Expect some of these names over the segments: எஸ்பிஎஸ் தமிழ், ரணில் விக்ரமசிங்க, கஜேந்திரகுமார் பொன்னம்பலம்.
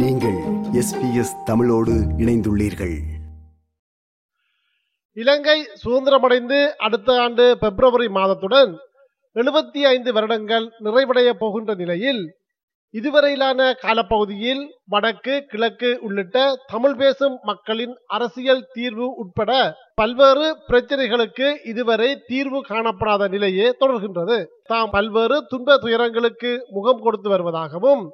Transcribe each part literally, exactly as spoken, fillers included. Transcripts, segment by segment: நீங்கள் எஸ்பிஎஸ் தமிழோடு இணைந்துள்ளீர்கள். இலங்கை சுதந்திரமடைந்து அடுத்த ஆண்டு பிப்ரவரி மாதத்துடன் எழுபத்தி ஐந்து வருடங்கள் நிறைவடைய போகின்ற நிலையில் இதுவரையிலான காலப்பகுதியில் வடக்கு கிழக்கு உள்ளிட்ட தமிழ் பேசும் மக்களின் அரசியல் தீர்வு உட்பட பல்வேறு பிரச்சனைகளுக்கு இதுவரை தீர்வு காணப்படாத நிலையே தொடர்கின்றது. தாம் பல்வேறு துன்ப துயரங்களுக்கு முகம் கொடுத்து வருவதாகவும்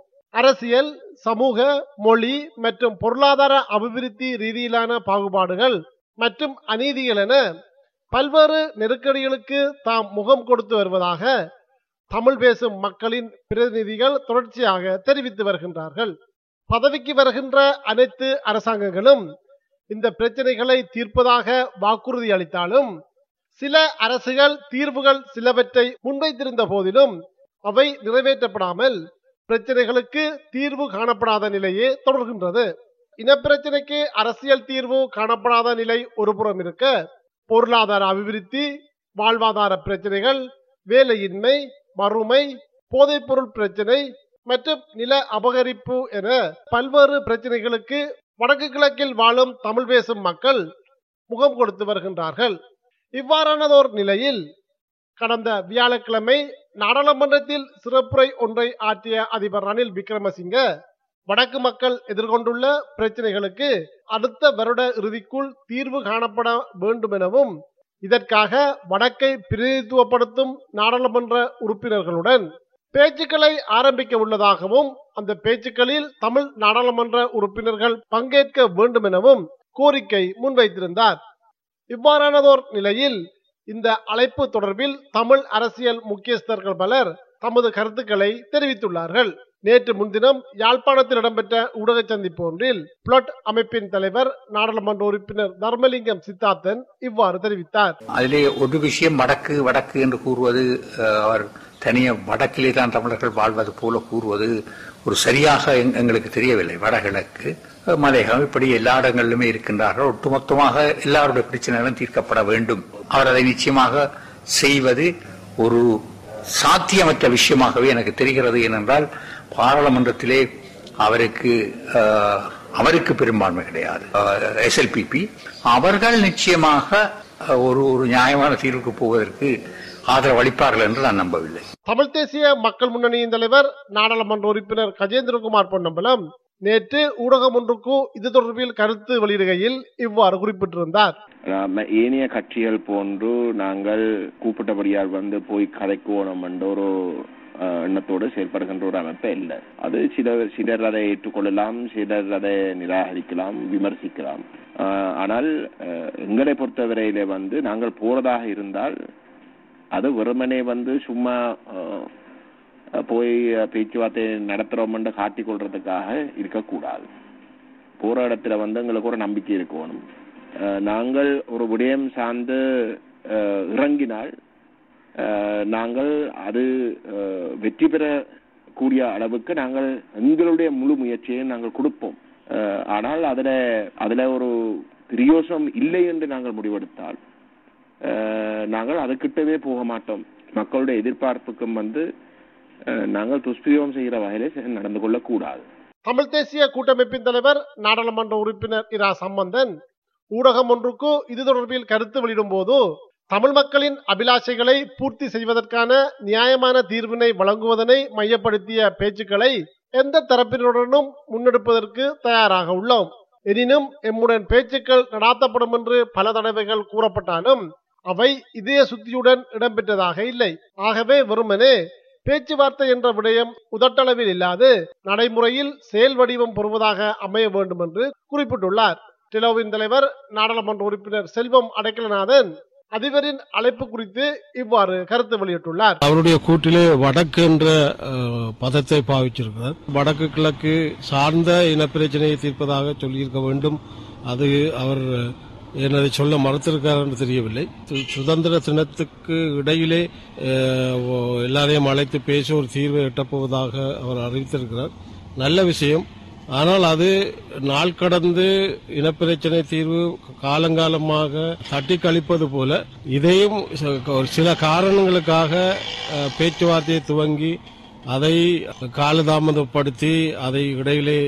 அரசியல், சமூக, மொழி மற்றும் பொருளாதார அபிவிருத்தி ரீதியிலான பாகுபாடுகள் மற்றும் அநீதிகள் என பல்வேறு நெருக்கடிகளுக்கு தாம் முகம் கொடுத்து வருவதாக தமிழ் பேசும் மக்களின் பிரதிநிதிகள் தொடர்ச்சியாக தெரிவித்து வருகின்றார்கள். பதவிக்கு வருகின்ற அனைத்து அரசாங்கங்களும் இந்த பிரச்சனைகளை தீர்ப்பதாக வாக்குறுதி அளித்தாலும் சில அரசுகள் தீர்வுகள் சிலவற்றை முன்வைத்திருந்த போதிலும் அவை நிறைவேற்றப்படாமல் பிரச்சனைகளுக்கு தீர்வு காணப்படாத நிலையே தொடர்கின்றது. இனப்பிரச்சனைக்கு அரசியல் தீர்வு காணப்படாத நிலை ஒருபுறம் இருக்க, பொருளாதார அபிவிருத்தி, வாழ்வாதார பிரச்சனைகள், வேலையின்மை, வறுமை, போதைப் பொருள் பிரச்சனை மற்றும் நில அபகரிப்பு என பல்வேறு பிரச்சனைகளுக்கு வடக்கு கிழக்கில் வாழும் தமிழ் பேசும் மக்கள் முகம் கொடுத்து வருகின்றார்கள். இவ்வாறானதோர் நிலையில் கடந்த வியாழக்கிழமை நாடாளுமன்றத்தில் சிறப்புரை ஒன்றை ஆற்றிய அதிபர் ரணில் விக்ரமசிங்க வடக்கு மக்கள் எதிர்கொண்டுள்ள பிரச்சனைகளுக்கு அடுத்த வருட இறுதிக்குள் தீர்வு காணப்பட வேண்டும் எனவும் இதற்காக வடக்கை பிரதிநிதித்துவப்படுத்தும் நாடாளுமன்ற உறுப்பினர்களுடன் பேச்சுக்களை ஆரம்பிக்க உள்ளதாகவும் அந்த பேச்சுக்களில் தமிழ் நாடாளுமன்ற உறுப்பினர்கள் பங்கேற்க வேண்டும் எனவும் கோரிக்கை முன்வைத்திருந்தார். இவ்வாறானதோர் நிலையில் இந்த அழைப்பு தொடர்பில் தமிழ் அரசியல் முக்கியஸ்தர்கள் பலர் தமது கருத்துக்களை தெரிவித்துள்ளார்கள். நேற்று முன்தினம் யாழ்ப்பாணத்தில் இடம்பெற்ற ஊடக சந்திப்பு ஒன்றில் பிளட் அமைப்பின் தலைவர் நாடாளுமன்ற உறுப்பினர் தர்மலிங்கம் சித்தார்த்தன் இவ்வாறு தெரிவித்தார். அதிலே ஒரு விஷயம், வடக்கு வடக்கு என்று கூறுவது, அவர் தனிய வடக்கிலே தான் தமிழர்கள் வாழ்வது போல கூறுவது ஒரு சரியாக எங்களுக்கு தெரியவில்லை. வடகிழக்கு, மலையகம், இப்படி எல்லா இடங்களிலுமே இருக்கின்றார்கள். ஒட்டுமொத்தமாக எல்லாருடைய பிரச்சனைகளும் தீர்க்கப்பட வேண்டும். அவர் அதை நிச்சயமாக செய்வது ஒரு சாத்தியமற்ற விஷயமாகவே எனக்கு தெரிகிறது. ஏனென்றால் பாராளுமன்றத்திலே அவருக்கு அவருக்கு பெரும்பான்மை கிடையாது. எஸ்எல்பிபி அவர்கள் நிச்சயமாக ஒரு ஒரு நியாயமான தீர்வுக்கு போவதற்கு ஆதரவு அளிப்பார்கள் என்று நான் நம்பவில்லை. தமிழ் தேசிய மக்கள் முன்னணியின் தலைவர் நாடாளுமன்ற உறுப்பினர் கஜேந்திரகுமார் பொன்னம்பலம் நேற்று ஊடகம் ஒன்றுக்கு இது தொடர்பில் கருத்து வெளியிடுகையில் இவ்வாறு குறிப்பிட்டிருந்தார். ஏனைய கட்சிகள் போன்று நாங்கள் கூப்பிட்டபடியால் வந்து போய் கதைக்கோணம் என்ற ஒரு எண்ணத்தோடு செயல்படுகின்ற ஒரு அமைப்பே இல்லை. அது சிலர் சிலர் அதை ஏற்றுக்கொள்ளலாம், சிலர் அதை நிராகரிக்கலாம், விமர்சிக்கலாம். ஆனால் எங்களை பொறுத்தவரையிலே வந்து நாங்கள் போறதாக இருந்தால் அது வெறுமனே வந்து சும்மா போய் பேச்சுவார்த்தை நடத்துகிறோம் என்று காட்டிக் கொள்றதுக்காக இருக்கக்கூடாது. போகிற இடத்துல வந்து எங்களுக்கு ஒரு நம்பிக்கை இருக்கணும். நாங்கள் ஒரு விடயம் சார்ந்து இறங்கினால் நாங்கள் அது வெற்றி பெறக்கூடிய அளவுக்கு நாங்கள் எங்களுடைய முழு முயற்சியை நாங்கள் கொடுப்போம். ஆனால் அதில் அதில் ஒரு பிரயோசனம் இல்லை என்று நாங்கள் முடிவெடுத்தால் நாங்கள் அதுக்கிட்டவே போக மாட்டோம். மக்களுடைய எதிர்பார்ப்புக்கும் வந்து நாங்கள் துஷ்பிரயோகம் செய்கிற வகையிலே நடந்து கொள்ளக்கூடாது. தமிழ் தேசிய கூட்டமைப்பின் தலைவர் நாடாளுமன்ற உறுப்பினர் இரா சம்பந்தன் ஊடகம் ஒன்றுக்கு இது தொடர்பில் கருத்து வெளியிடும் போது தமிழ் மக்களின் அபிலாஷைகளை பூர்த்தி செய்வதற்கான நியாயமான தீர்வினை வழங்குவதனை மையப்படுத்திய பேச்சுக்களை எந்த தரப்பினருடனும் முன்னெடுப்பதற்கு தயாராக உள்ளோம். எனினும் எம்முடன் பேச்சுக்கள் நடாத்தப்படும் என்று பல தடவைகள் கூறப்பட்டாலும் அவை இதய சுத்தியுடன் இடம்பெற்றதாக இல்லை. ஆகவே வெறுமனே பேச்சுவார்த்தை என்ற விடயம் உதட்டளவில் இல்லாது நடைமுறையில் செயல் வடிவம் பெறுவதாக அமைய வேண்டும் என்று குறிப்பிட்டுள்ளார். டிலோவின் தலைவர் நாடாளுமன்ற உறுப்பினர் செல்வம் அடைக்கலநாதன் அதிபரின் அழைப்பு குறித்து இவ்வாறு கருத்து வெளியிட்டுள்ளார். அவருடைய கூட்டிலே வடக்கு என்ற பதத்தை பாவிச்சிருக்கிறார். வடக்கு கிழக்கு சார்ந்த இனப்பிரச்சனையை தீர்ப்பதாக சொல்லியிருக்க வேண்டும். அது அவர் என்னை சொல்ல மறுத்திருக்கார் என்று தெரியவில்லை. சுதந்திர தினத்துக்கு இடையிலே எல்லாரையும் அழைத்து பேசி ஒரு தீர்வை எட்டப்போவதாக அவர் அறிவித்திருக்கிறார். நல்ல விஷயம். ஆனால் அது நாள் கடந்து இனப்பிரச்சனை தீர்வு காலங்காலமாக தட்டி கழிப்பது போல இதையும் ஒரு சில காரணங்களுக்காக பேச்சுவார்த்தையை துவங்கி அதை காலதாமதப்படுத்தி அதை இடையிலே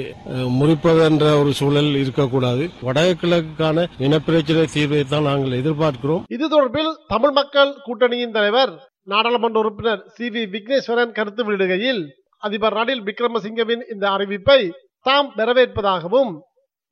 முறிப்பதென்ற ஒரு சூழல் இருக்கக்கூடாது. வடகிழக்குக்கான இனப்பிரச்சனை தீர்வை தான் நாங்கள் எதிர்பார்க்கிறோம். இது தொடர்பில் தமிழ் மக்கள் கூட்டணியின் தலைவர் நாடாளுமன்ற உறுப்பினர் சி வி விக்னேஸ்வரன் கருத்து வெளியிடுகையில், அதிபர் ரணில் விக்ரமசிங்கவின் இந்த அறிவிப்பை தாம் வரவேற்பதாகவும்,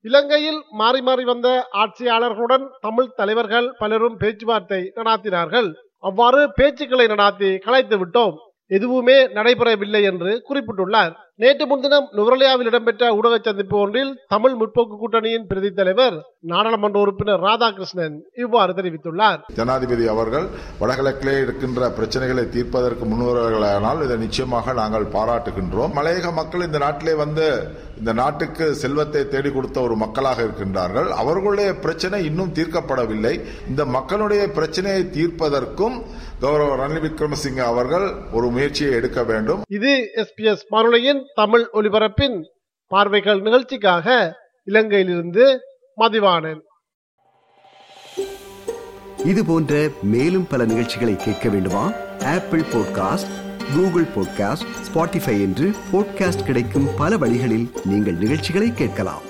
இலங்கையில் மாறி மாறி வந்த ஆட்சியாளர்களுடன் தமிழ் தலைவர்கள் பலரும் பேச்சுவார்த்தை நடாத்தினார்கள். அவ்வாறு பேச்சுக்களை நடாத்தி கலைத்து விட்டோம், எதுவுமே நடைபெறவில்லை என்று குறிப்பிட்டுள்ளார். நேற்று முன்தினம் நுவரெலியாவில் இடம்பெற்ற ஊடக சந்திப்பு ஒன்றில் தமிழ் முற்போக்கு கூட்டணியின் பிரதி தலைவர் நாடாளுமன்ற உறுப்பினர் ராதாகிருஷ்ணன் இவ்வாறு தெரிவித்துள்ளார். ஜனாதிபதி அவர்கள் வடகிழக்கிலே இருக்கின்ற பிரச்சனைகளை தீர்ப்பதற்கு முன்வரானால் இதை நிச்சயமாக நாங்கள் பாராட்டுகின்றோம். மலையக மக்கள் இந்த நாட்டிலே வந்து இந்த நாட்டுக்கு செல்வத்தை தேடி கொடுத்த ஒரு மக்களாக இருக்கின்றார்கள். அவர்களுடைய பிரச்சனை இன்னும் தீர்க்கப்படவில்லை. இந்த மக்களுடைய பிரச்சனையை தீர்ப்பதற்கும் கௌரவ ரணில் விக்ரமசிங்க அவர்கள் ஒரு முயற்சியை எடுக்க வேண்டும். இது எஸ்பிஎஸ் வானொலியின் தமிழ் ஒலிபரப்பின் பார்வைகள் நிகழ்ச்சிக்காக இலங்கையிலிருந்து மதிவானன். இது போன்ற மேலும் பல நிகழ்ச்சிகளை கேட்க வேண்டுமா? Apple podcast, Google podcast, Spotify என்று பாட்காஸ்ட் கிடைக்கும் பல வழிகளில் நீங்கள் நிகழ்ச்சிகளை கேட்கலாம்.